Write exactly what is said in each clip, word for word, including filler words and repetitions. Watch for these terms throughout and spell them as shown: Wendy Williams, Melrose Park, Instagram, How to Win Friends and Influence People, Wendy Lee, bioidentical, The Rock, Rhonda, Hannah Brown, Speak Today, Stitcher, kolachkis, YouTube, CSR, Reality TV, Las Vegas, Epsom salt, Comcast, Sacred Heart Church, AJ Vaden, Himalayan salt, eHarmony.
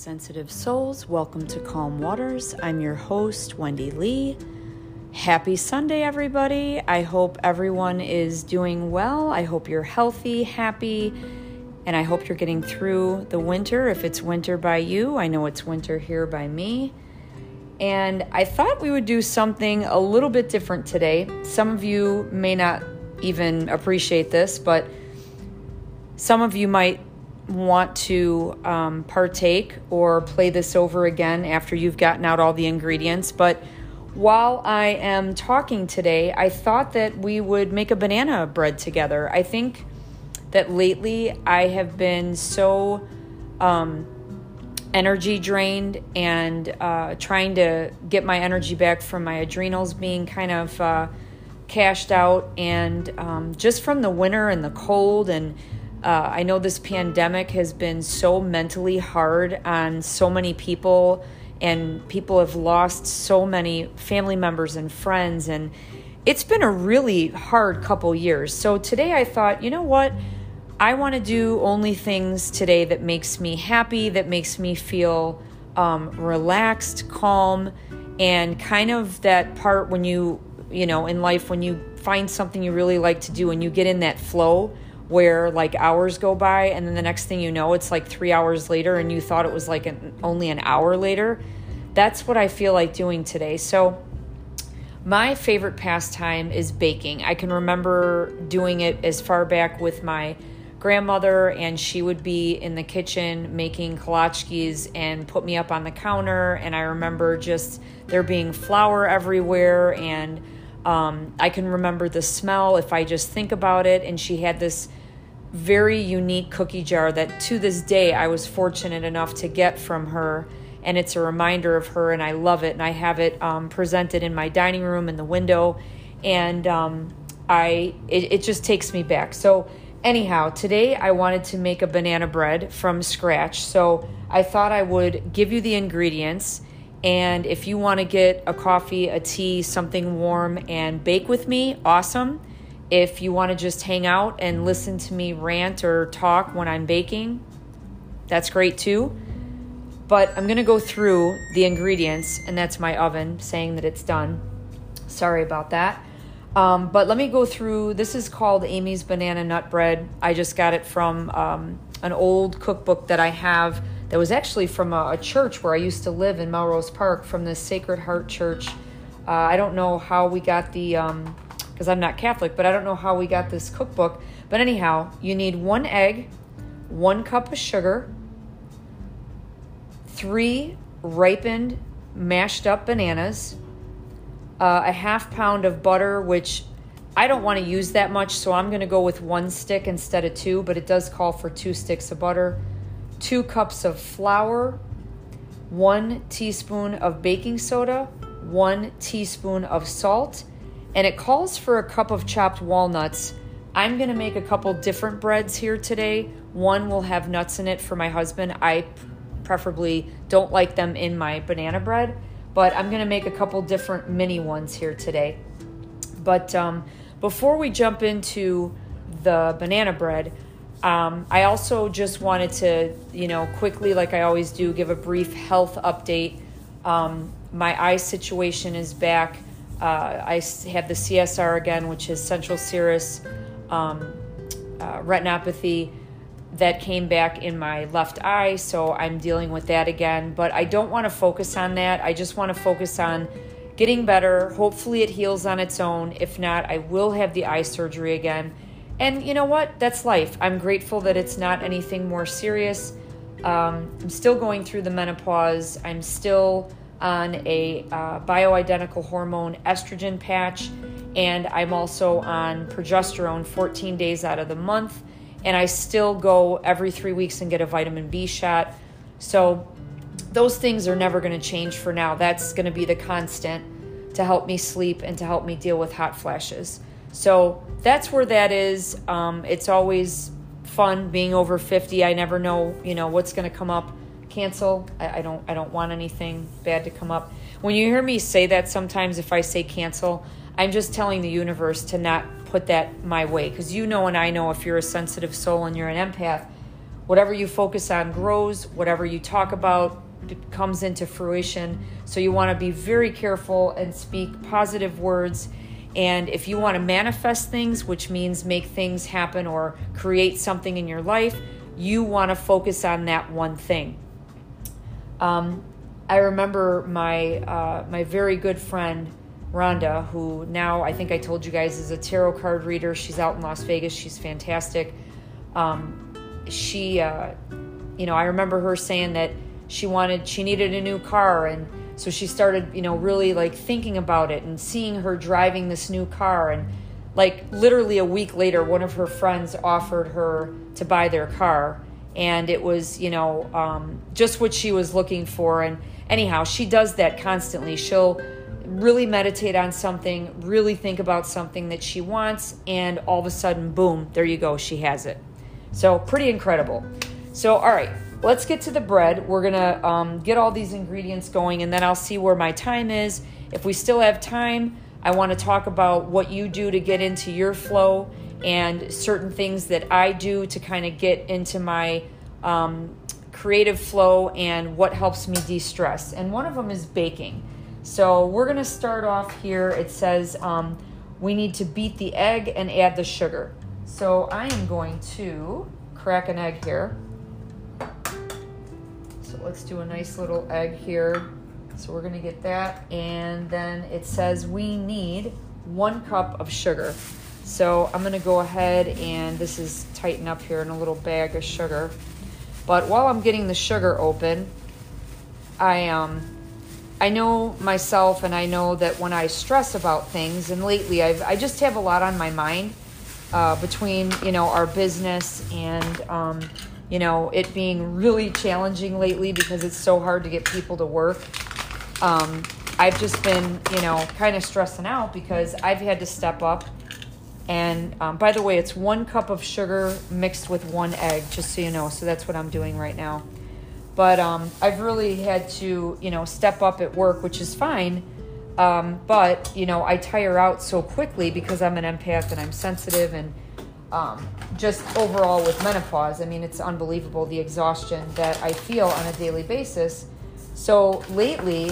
sensitive souls, welcome to Calm Waters. I'm your host, Wendy Lee. Happy Sunday, everybody. I hope everyone is doing well. I hope you're healthy, happy, and I hope you're getting through the winter. If it's winter by you, I know it's winter here by me. And I thought we would do something a little bit different today. Some of you may not even appreciate this, but some of you might want to um, partake or play this over again after you've gotten out all the ingredients. But while I am talking today, I thought that we would make a banana bread together. I think that lately I have been so um, energy drained and uh, trying to get my energy back from my adrenals being kind of uh, cashed out, and um, just from the winter and the cold. And Uh, I know this pandemic has been so mentally hard on so many people, and people have lost so many family members and friends, and it's been a really hard couple years. So today I thought, you know what? I want to do only things today that makes me happy, that makes me feel um, relaxed, calm, and kind of that part when you, you know, in life when you find something you really like to do and you get in that flow, where like hours go by and then the next thing you know, it's like three hours later and you thought it was like an, only an hour later. That's what I feel like doing today. So my favorite pastime is baking. I can remember doing it as far back with my grandmother, and she would be in the kitchen making kolachkis and put me up on the counter. And I remember just there being flour everywhere, and um, I can remember the smell if I just think about it. And she had this very unique cookie jar that to this day I was fortunate enough to get from her, and it's a reminder of her, and I love it, and I have it um, presented in my dining room in the window, and um, I it, it just takes me back. So anyhow, today I wanted to make a banana bread from scratch, so I thought I would give you the ingredients, and if you want to get a coffee, a tea, something warm and bake with me, awesome. If you want to just hang out and listen to me rant or talk when I'm baking, that's great too. But I'm going to go through the ingredients, and that's my oven saying that it's done. Sorry about that. Um, but let me go through. This is called Amy's Banana Nut Bread. I just got it from um, an old cookbook that I have that was actually from a, a church where I used to live in Melrose Park, from the Sacred Heart Church. Uh, I don't know how we got the... Um, because I'm not Catholic, but I don't know how we got this cookbook. But anyhow, you need one egg, one cup of sugar, three ripened mashed up bananas, uh, a half pound of butter, which I don't want to use that much, so I'm going to go with one stick instead of two, but it does call for two sticks of butter, two cups of flour, one teaspoon of baking soda, one teaspoon of salt, and it calls for a cup of chopped walnuts. I'm gonna make a couple different breads here today. One will have nuts in it for my husband. I preferably don't like them in my banana bread, but I'm gonna make a couple different mini ones here today. But um, before we jump into the banana bread, um, I also just wanted to, you know, quickly, like I always do, give a brief health update. Um, my eye situation is back. Uh, I have the C S R again, which is central serous um, uh, retinopathy that came back in my left eye, so I'm dealing with that again. But I don't want to focus on that. I just want to focus on getting better. Hopefully it heals on its own. If not, I will have the eye surgery again. And you know what? That's life. I'm grateful that it's not anything more serious. Um, I'm still going through the menopause. I'm still... on a uh, bioidentical hormone estrogen patch, and I'm also on progesterone fourteen days out of the month, and I still go every three weeks and get a vitamin B shot. So those things are never going to change for now. That's going to be the constant to help me sleep and to help me deal with hot flashes. So that's where that is. Um, it's always fun being over fifty. I never know, you know, what's going to come up. Cancel. I, I don't I don't want anything bad to come up. When you hear me say that, sometimes if I say cancel, I'm just telling the universe to not put that my way, because you know and I know if you're a sensitive soul and you're an empath, Whatever you focus on grows, whatever you talk about comes into fruition. So you want to be very careful and speak positive words. And if you want to manifest things, which means make things happen or create something in your life, you want to focus on that one thing. Um, I remember my uh, my very good friend, Rhonda, who now, I think I told you guys, is a tarot card reader. She's out in Las Vegas. She's fantastic. Um, she, uh, you know, I remember her saying that she wanted, she needed a new car. And so she started, you know, really like thinking about it and seeing her driving this new car. And like literally a week later, one of her friends offered her to buy their car. And it was, you know, um, just what she was looking for. And anyhow, she does that constantly. She'll really meditate on something, really think about something that she wants. And all of a sudden, boom, there you go. She has it. So pretty incredible. So, all right. Let's get to the bread. We're going to um, get all these ingredients going, and then I'll see where my time is. If we still have time, I want to talk about what you do to get into your flow and certain things that I do to kind of get into my um, creative flow and what helps me de-stress. And one of them is baking. So we're going to start off here. It says um, we need to beat the egg and add the sugar. So I am going to crack an egg here. Let's do a nice little egg here. So we're going to get that. And then it says we need one cup of sugar. So I'm going to go ahead and this is tighten up here in a little bag of sugar. But while I'm getting the sugar open, I um, I know myself, and I know that when I stress about things, and lately I've, I just have a lot on my mind uh, between, you know, our business and um you know, it being really challenging lately because it's so hard to get people to work. Um, I've just been, you know, kind of stressing out because I've had to step up. And um, by the way, it's one cup of sugar mixed with one egg, just so you know. So that's what I'm doing right now. But um, I've really had to, you know, step up at work, which is fine. Um, but, you know, I tire out so quickly because I'm an empath and I'm sensitive and um just overall with menopause, I mean, it's unbelievable the exhaustion that I feel on a daily basis. So lately,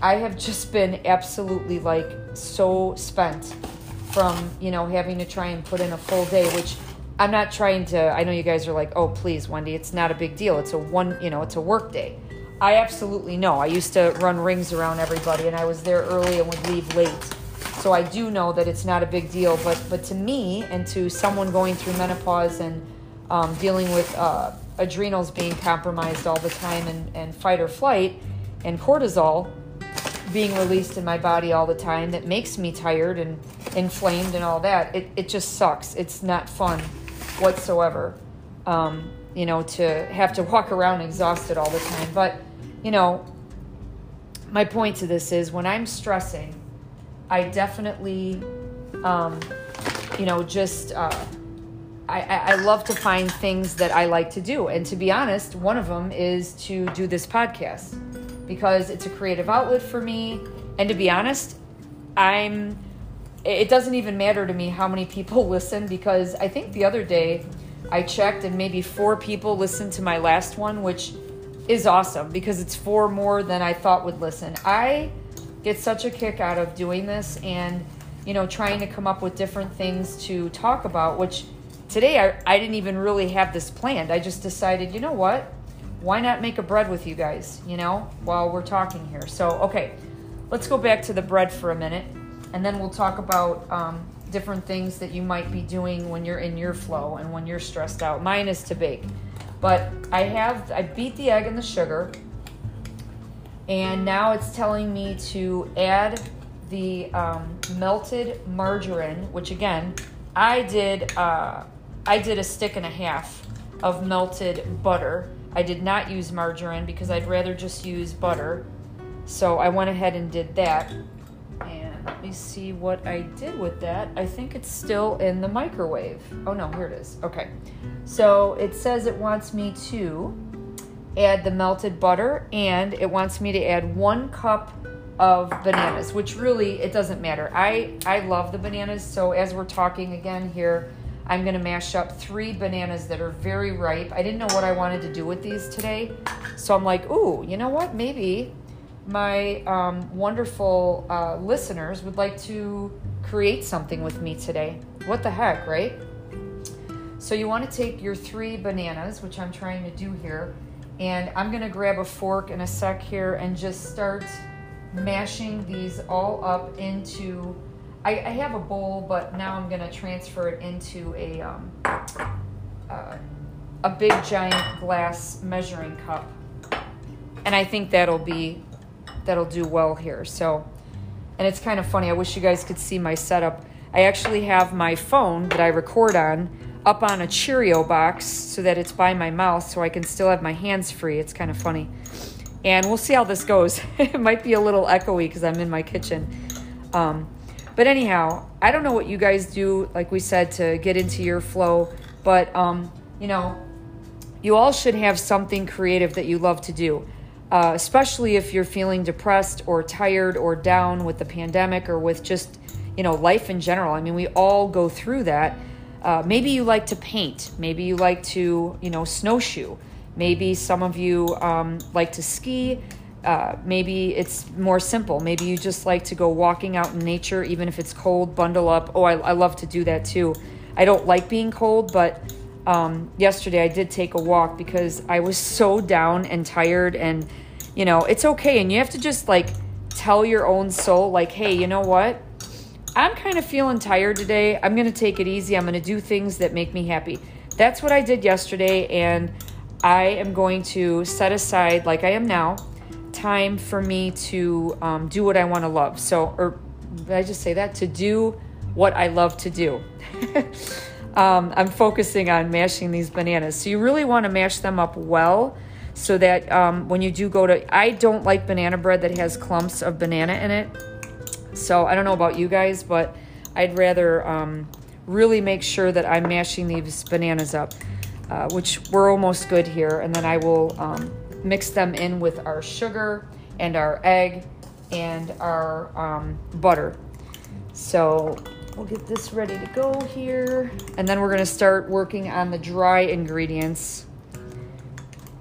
I have just been absolutely like so spent from, you know, having to try and put in a full day, which I'm not trying to, I know you guys are like, oh, please, Wendy, it's not a big deal. It's a one, you know, it's a work day. I absolutely know. I used to run rings around everybody and I was there early and would leave late. So I do know that it's not a big deal, but but to me and to someone going through menopause and um, dealing with uh, adrenals being compromised all the time and, and fight or flight and cortisol being released in my body all the time that makes me tired and inflamed and all that, it, it just sucks. It's not fun whatsoever, um, you know, to have to walk around exhausted all the time. But, you know, my point to this is when I'm stressing, I definitely, um, you know, just, uh, I, I love to find things that I like to do. And to be honest, one of them is to do this podcast because it's a creative outlet for me. And to be honest, I'm, it doesn't even matter to me how many people listen because I think the other day I checked and maybe four people listened to my last one, which is awesome because it's four more than I thought would listen. I get such a kick out of doing this and, you know, trying to come up with different things to talk about, which today I, I didn't even really have this planned. I just decided, you know what, why not make a bread with you guys, you know, while we're talking here. So, okay, let's go back to the bread for a minute and then we'll talk about um, different things that you might be doing when you're in your flow and when you're stressed out. Mine is to bake, but I have, I beat the egg and the sugar. And now it's telling me to add the um, melted margarine, which again, I did uh, I did a stick and a half of melted butter. I did not use margarine because I'd rather just use butter. So I went ahead and did that. And let me see what I did with that. I think it's still in the microwave. Oh no, here it is. Okay. So it says it wants me to add the melted butter, and it wants me to add one cup of bananas, which really, it doesn't matter. I, I love the bananas, so as we're talking again here, I'm gonna mash up three bananas that are very ripe. I didn't know what I wanted to do with these today. So I'm like, ooh, you know what? Maybe my um, wonderful uh, listeners would like to create something with me today. What the heck, right? So you wanna take your three bananas, which I'm trying to do here, and I'm gonna grab a fork in a sec here and just start mashing these all up into, I, I have a bowl, but now I'm gonna transfer it into a um, uh, a big giant glass measuring cup, and I think that'll be that'll do well here. So, and it's kind of funny. I wish you guys could see my setup. I actually have my phone that I record on up on a Cheerio box so that it's by my mouth, so I can still have my hands free. It's kind of funny, and we'll see how this goes. It might be a little echoey because I'm in my kitchen. Um, But anyhow, I don't know what you guys do, like we said, to get into your flow. But, um, you know, you all should have something creative that you love to do, uh, especially if you're feeling depressed or tired or down with the pandemic or with just, you know, life in general. I mean, we all go through that. Uh, maybe you like to paint. Maybe you like to, you know, snowshoe. Maybe some of you um, like to ski. Uh, maybe it's more simple. Maybe you just like to go walking out in nature, even if it's cold, bundle up. Oh, I, I love to do that too. I don't like being cold, but um, yesterday I did take a walk because I was so down and tired, and, you know, it's okay. And you have to just like tell your own soul, like, hey, you know what? I'm kind of feeling tired today. I'm going to take it easy. I'm going to do things that make me happy. That's what I did yesterday. And I am going to set aside, like I am now, time for me to um, do what I want to love. So, or did I just say that? To do what I love to do. um, I'm focusing on mashing these bananas. So you really want to mash them up well so that um, when you do go to, I don't like banana bread that has clumps of banana in it. So I don't know about you guys, but I'd rather um, really make sure that I'm mashing these bananas up, uh, which we're almost good here. And then I will um, mix them in with our sugar and our egg and our um, butter. So we'll get this ready to go here. And then we're going to start working on the dry ingredients.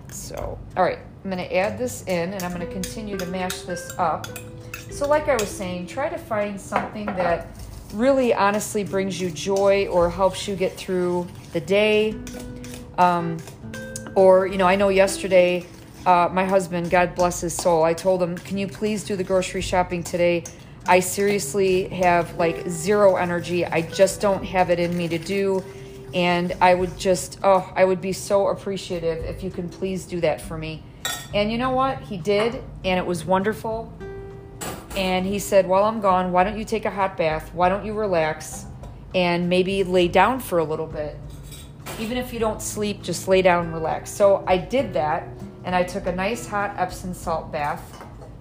So, all right, I'm going to add this in and I'm going to continue to mash this up. So like I was saying, try to find something that really honestly brings you joy or helps you get through the day. Um, or, you know, I know yesterday, Uh, my husband, God bless his soul, I told him, can you please do the grocery shopping today? I seriously have like zero energy. I just don't have it in me to do. And I would just, oh, I would be so appreciative if you can please do that for me. And you know what? He did, and it was wonderful. And he said, while I'm gone, why don't you take a hot bath? Why don't you relax and maybe lay down for a little bit? Even if you don't sleep, just lay down and relax. So I did that. And I took a nice hot Epsom salt bath,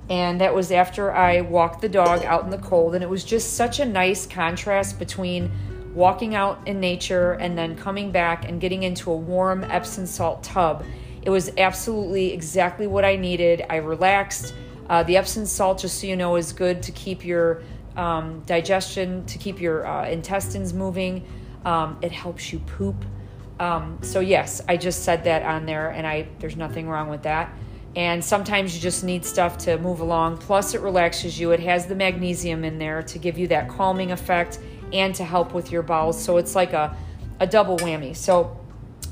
and that was after I walked the dog out in the cold, and it was just such a nice contrast between walking out in nature and then coming back and getting into a warm Epsom salt tub. It was absolutely exactly what I needed. I relaxed. Uh, the Epsom salt, just so you know, is good to keep your um, digestion, to keep your uh, intestines moving. Um, it helps you poop. Um, so yes, I just said that on there, and I there's nothing wrong with that. And sometimes you just need stuff to move along. Plus, it relaxes you. It has the magnesium in there to give you that calming effect and to help with your bowels. So it's like a, a double whammy. So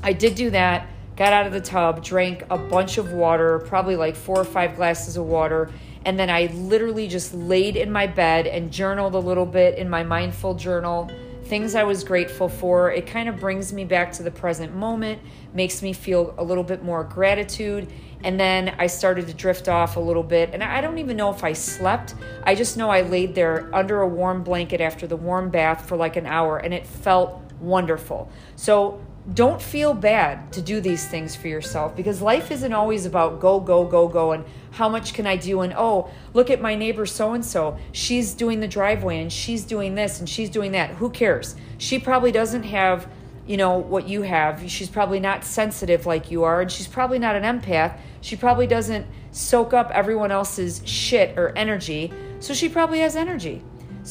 I did do that, got out of the tub, drank a bunch of water, probably like four or five glasses of water. And then I literally just laid in my bed and journaled a little bit in my mindful journal. Things I was grateful for. It kind of brings me back to the present moment, makes me feel a little bit more gratitude. And then I started to drift off a little bit. And I don't even know if I slept. I just know I laid there under a warm blanket after the warm bath for like an hour, and it felt wonderful. So don't feel bad to do these things for yourself, because life isn't always about go, go, go, go, and how much can I do? And oh, look at my neighbor so-and-so. She's doing the driveway, and she's doing this, and she's doing that. Who cares? She probably doesn't have, you know, what you have. She's probably not sensitive like you are, and she's probably not an empath. She probably doesn't soak up everyone else's shit or energy, so she probably has energy.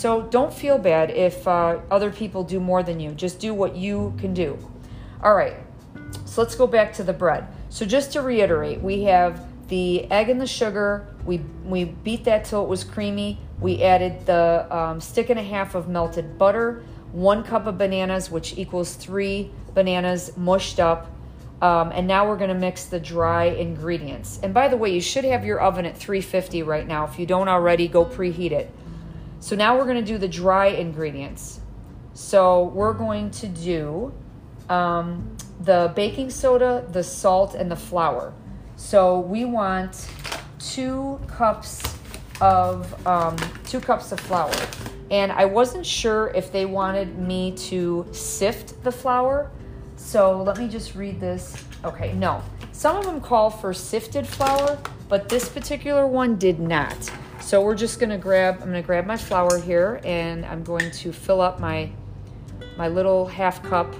So don't feel bad if uh, other people do more than you. Just do what you can do. All right, so let's go back to the bread. So just to reiterate, we have the egg and the sugar. We we beat that till it was creamy. We added the um, stick and a half of melted butter, one cup of bananas, which equals three bananas mushed up. Um, and now we're going to mix the dry ingredients. And by the way, you should have your oven at three fifty right now. If you don't already, go preheat it. So now we're going to do the dry ingredients. So we're going to do um, the baking soda, the salt, and the flour. So we want two cups of um, two cups of flour. And I wasn't sure if they wanted me to sift the flour. So let me just read this. Okay, no. Some of them call for sifted flour, but this particular one did not. So we're just gonna grab, I'm gonna grab my flour here, and I'm going to fill up my my little half cup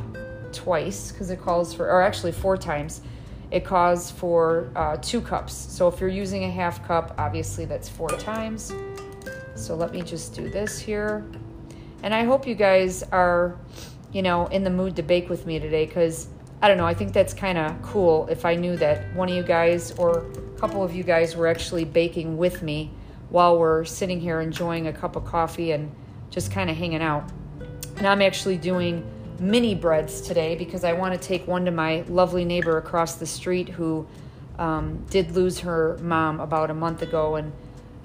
twice, because it calls for, or actually four times. It calls for uh, two cups. So if you're using a half cup, obviously that's four times. So let me just do this here. And I hope you guys are, you know, in the mood to bake with me today, because I don't know, I think that's kind of cool if I knew that one of you guys or a couple of you guys were actually baking with me while we're sitting here enjoying a cup of coffee and just kind of hanging out. And I'm actually doing mini breads today because I want to take one to my lovely neighbor across the street who um, did lose her mom about a month ago. And,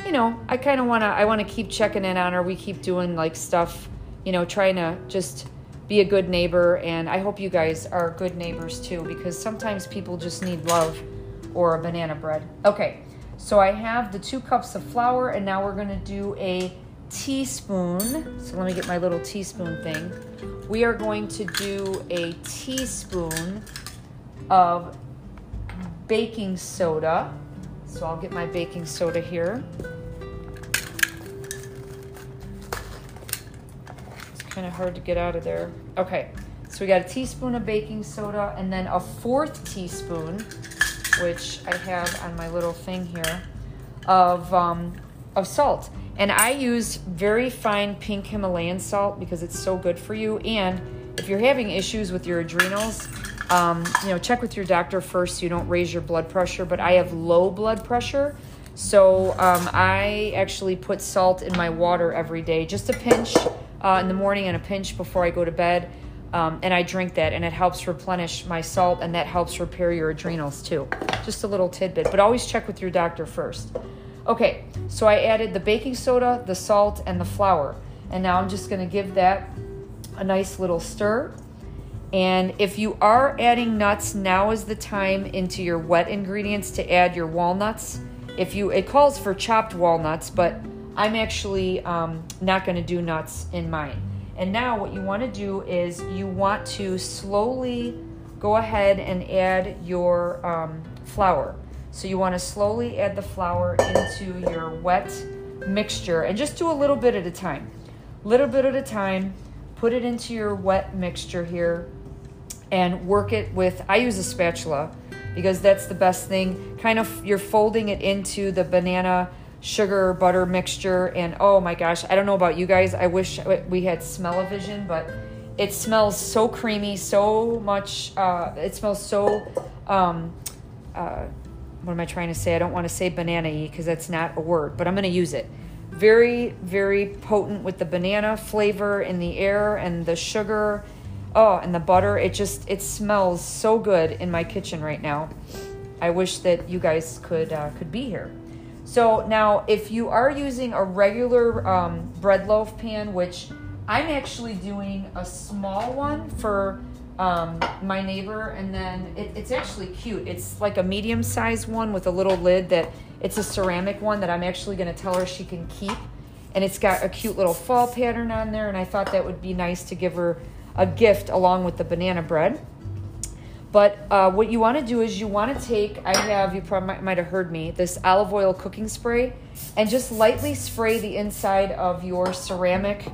you know, I kind of want to, I want to keep checking in on her. We keep doing like stuff, you know, trying to just be a good neighbor, and I hope you guys are good neighbors too, because sometimes people just need love or a banana bread. Okay, so I have the two cups of flour, and now we're gonna do a teaspoon. So let me get my little teaspoon thing. We are going to do a teaspoon of baking soda. So I'll get my baking soda here. Kind of hard to get out of there. Okay, so we got a teaspoon of baking soda, and then a fourth teaspoon, which I have on my little thing here, of um, of salt. And I use very fine pink Himalayan salt because it's so good for you. And if you're having issues with your adrenals, um, you know, check with your doctor first so you don't raise your blood pressure. But I have low blood pressure, so um, I actually put salt in my water every day, just a pinch. Uh, in the morning and a pinch before I go to bed, um, and I drink that, and it helps replenish my salt, and that helps repair your adrenals too. Just a little tidbit, but always check with your doctor first. Okay, so I added the baking soda, the salt, and the flour, and now I'm just gonna give that a nice little stir. And if you are adding nuts, now is the time into your wet ingredients to add your walnuts. If you, it calls for chopped walnuts, but I'm actually um, not going to do nuts in mine. And now what you want to do is you want to slowly go ahead and add your um, flour. So you want to slowly add the flour into your wet mixture, and just do a little bit at a time. Little bit at a time. Put it into your wet mixture here and work it with, I use a spatula because that's the best thing. Kind of you're folding it into the banana sugar butter mixture, and oh my gosh, I don't know about you guys, I wish we had smell-o-vision, but it smells so creamy, so much, uh, it smells so, um, uh, what am I trying to say? I don't want to say banana-y because that's not a word, but I'm going to use it. Very, very potent with the banana flavor in the air and the sugar, oh, and the butter. It just, it smells so good in my kitchen right now. I wish that you guys could uh, could be here. So now if you are using a regular um, bread loaf pan, which I'm actually doing a small one for um, my neighbor, and then it, it's actually cute. It's like a medium-sized one with a little lid that it's a ceramic one that I'm actually going to tell her she can keep. And it's got a cute little fall pattern on there, and I thought that would be nice to give her a gift along with the banana bread. But uh, what you want to do is you want to take, I have, you probably might have heard me, this olive oil cooking spray, and just lightly spray the inside of your ceramic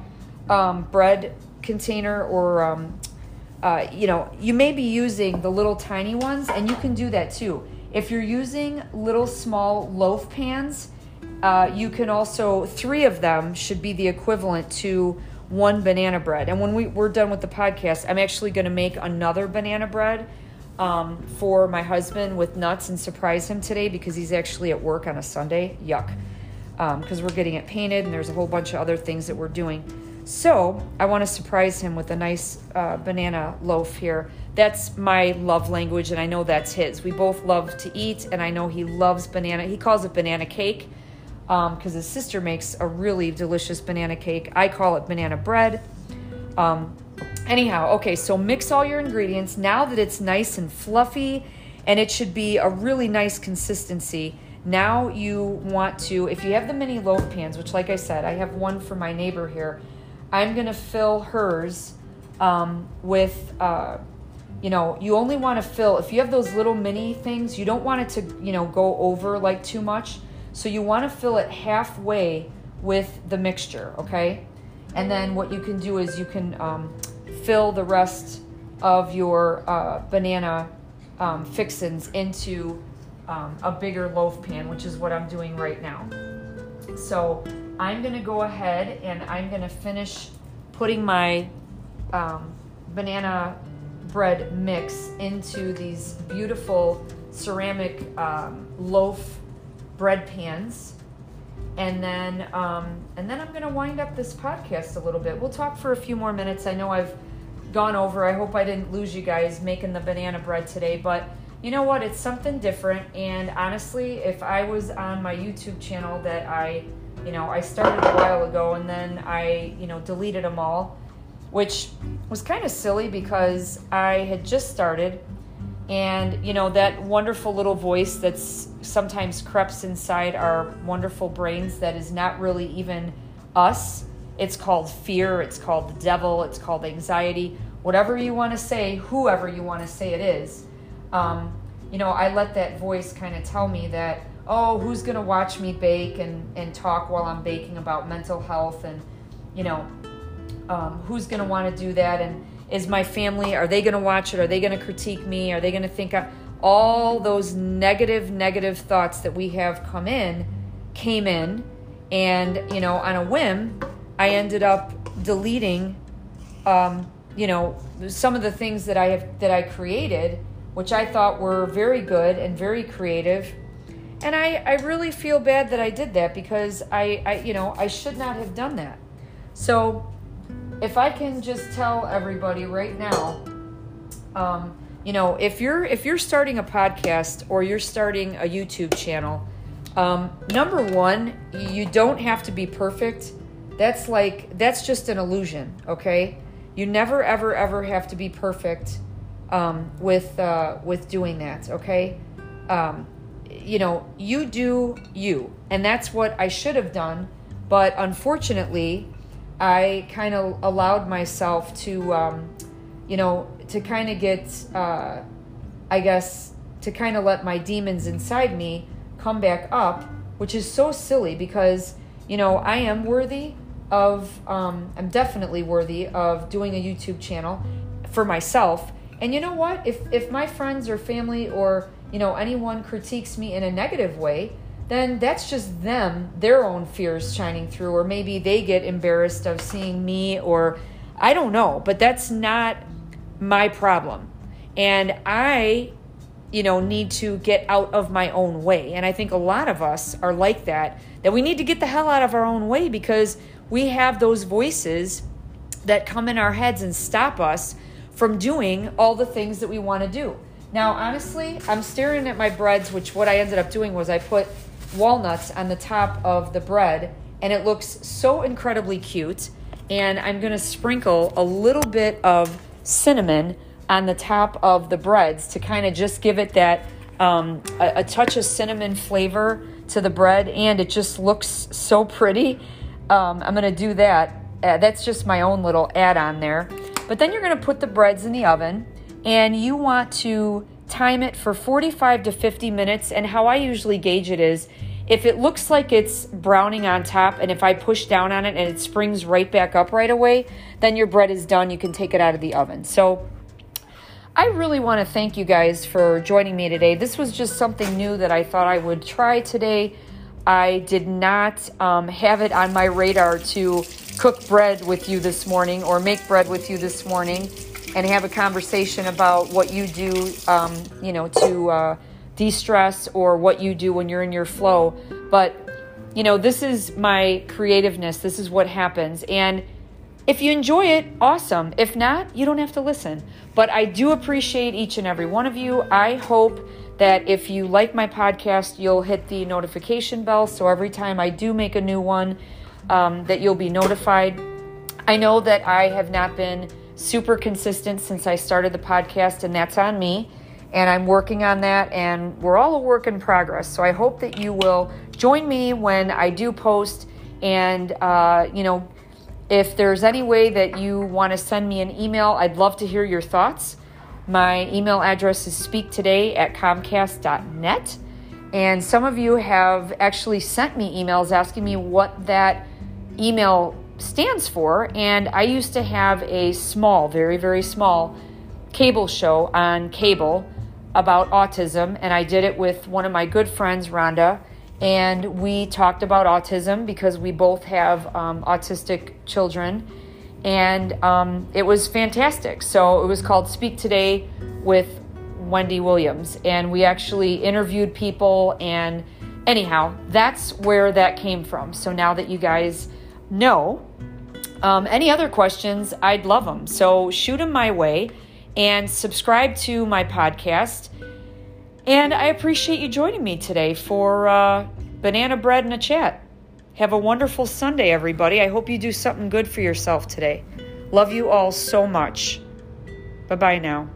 um, bread container, or, um, uh, you know, you may be using the little tiny ones, and you can do that too. If you're using little small loaf pans, Uh, you can also, three of them should be the equivalent to one banana bread. And when we, we're done with the podcast, I'm actually going to make another banana bread um, for my husband with nuts and surprise him today because he's actually at work on a Sunday. Yuck. Because um, we're getting it painted and there's a whole bunch of other things that we're doing. So I want to surprise him with a nice uh, banana loaf here. That's my love language, and I know that's his. We both love to eat, and I know he loves banana. He calls it banana cake because um, his sister makes a really delicious banana cake. I call it banana bread. Um, anyhow, okay, so mix all your ingredients. Now that it's nice and fluffy, and it should be a really nice consistency, now you want to, if you have the mini loaf pans, which like I said, I have one for my neighbor here, I'm going to fill hers um, with, uh, you know, you only want to fill, if you have those little mini things, you don't want it to, you know, go over like too much. So you want to fill it halfway with the mixture, okay? And then what you can do is you can um, fill the rest of your uh, banana um, fixins into um, a bigger loaf pan, which is what I'm doing right now. So I'm going to go ahead and I'm going to finish putting my um, banana bread mix into these beautiful ceramic um, loaf bread pans. And then um, and then I'm going to wind up this podcast a little bit. We'll talk for a few more minutes. I know I've gone over. I hope I didn't lose you guys making the banana bread today. But you know what? It's something different. And honestly, if I was on my YouTube channel that I... You know, I started a while ago and then I, you know, deleted them all, which was kind of silly because I had just started and, you know, that wonderful little voice that's sometimes creeps inside our wonderful brains that is not really even us. It's called fear. It's called the devil. It's called anxiety. Whatever you want to say, whoever you want to say it is. Um, you know, I let that voice kind of tell me that, oh, who's going to watch me bake and, and talk while I'm baking about mental health and, you know, um, who's going to want to do that? And is my family, are they going to watch it? Are they going to critique me? Are they going to think I, all those negative, negative thoughts that we have come in, came in. And, you know, on a whim, I ended up deleting, um, you know, some of the things that I have, that I created, which I thought were very good and very creative. And I, I really feel bad that I did that because I, I, you know, I should not have done that. So if I can just tell everybody right now, um, you know, if you're, if you're starting a podcast or you're starting a YouTube channel, um, number one, you don't have to be perfect. That's like, that's just an illusion. Okay. You never, ever, ever have to be perfect, um, with, uh, with doing that. Okay. Um, you know, you do you, and that's what I should have done. But unfortunately, I kind of allowed myself to, um, you know, to kind of get, uh, I guess, to kind of let my demons inside me come back up, which is so silly because, you know, I am worthy of, um, I'm definitely worthy of doing a YouTube channel for myself. And you know what, if, if my friends or family or, you know, anyone critiques me in a negative way, then that's just them, their own fears shining through, or maybe they get embarrassed of seeing me, or I don't know, but that's not my problem. And I, you know, need to get out of my own way. And I think a lot of us are like that, that we need to get the hell out of our own way because we have those voices that come in our heads and stop us from doing all the things that we want to do. Now, honestly, I'm staring at my breads, which what I ended up doing was I put walnuts on the top of the bread, and it looks so incredibly cute. And I'm going to sprinkle a little bit of cinnamon on the top of the breads to kind of just give it that um, a, a touch of cinnamon flavor to the bread, and it just looks so pretty. Um, I'm going to do that. Uh, that's just my own little add-on there. But then you're going to put the breads in the oven, and you want to time it for forty-five to fifty minutes. And how I usually gauge it is if it looks like it's browning on top, and if I push down on it and it springs right back up right away, then your bread is done. You can take it out of the oven. So I really want to thank you guys for joining me today. This was just something new that I thought I would try today. I did not um, have it on my radar to cook bread with you this morning or make bread with you this morning and have a conversation about what you do, um, you know, to uh, de-stress or what you do when you're in your flow. But, you know, this is my creativeness. This is what happens. And if you enjoy it, awesome. If not, you don't have to listen. But I do appreciate each and every one of you. I hope that if you like my podcast, you'll hit the notification bell, so every time I do make a new one, um, that you'll be notified. I know that I have not been super consistent since I started the podcast, and that's on me, and I'm working on that, and we're all a work in progress, so I hope that you will join me when I do post, and uh, you know, if there's any way that you want to send me an email, I'd love to hear your thoughts. My email address is speak today at comcast dot net. And some of you have actually sent me emails asking me what that email stands for. And I used to have a small, very, very small cable show on cable about autism. And I did it with one of my good friends, Rhonda. And we talked about autism because we both have um, autistic children. And um, it was fantastic. So it was called Speak Today with Wendy Williams. And we actually interviewed people. And anyhow, that's where that came from. So now that you guys know, um, any other questions, I'd love them. So shoot them my way and subscribe to my podcast. And I appreciate you joining me today for uh, banana bread and a chat. Have a wonderful Sunday, everybody. I hope you do something good for yourself today. Love you all so much. Bye-bye now.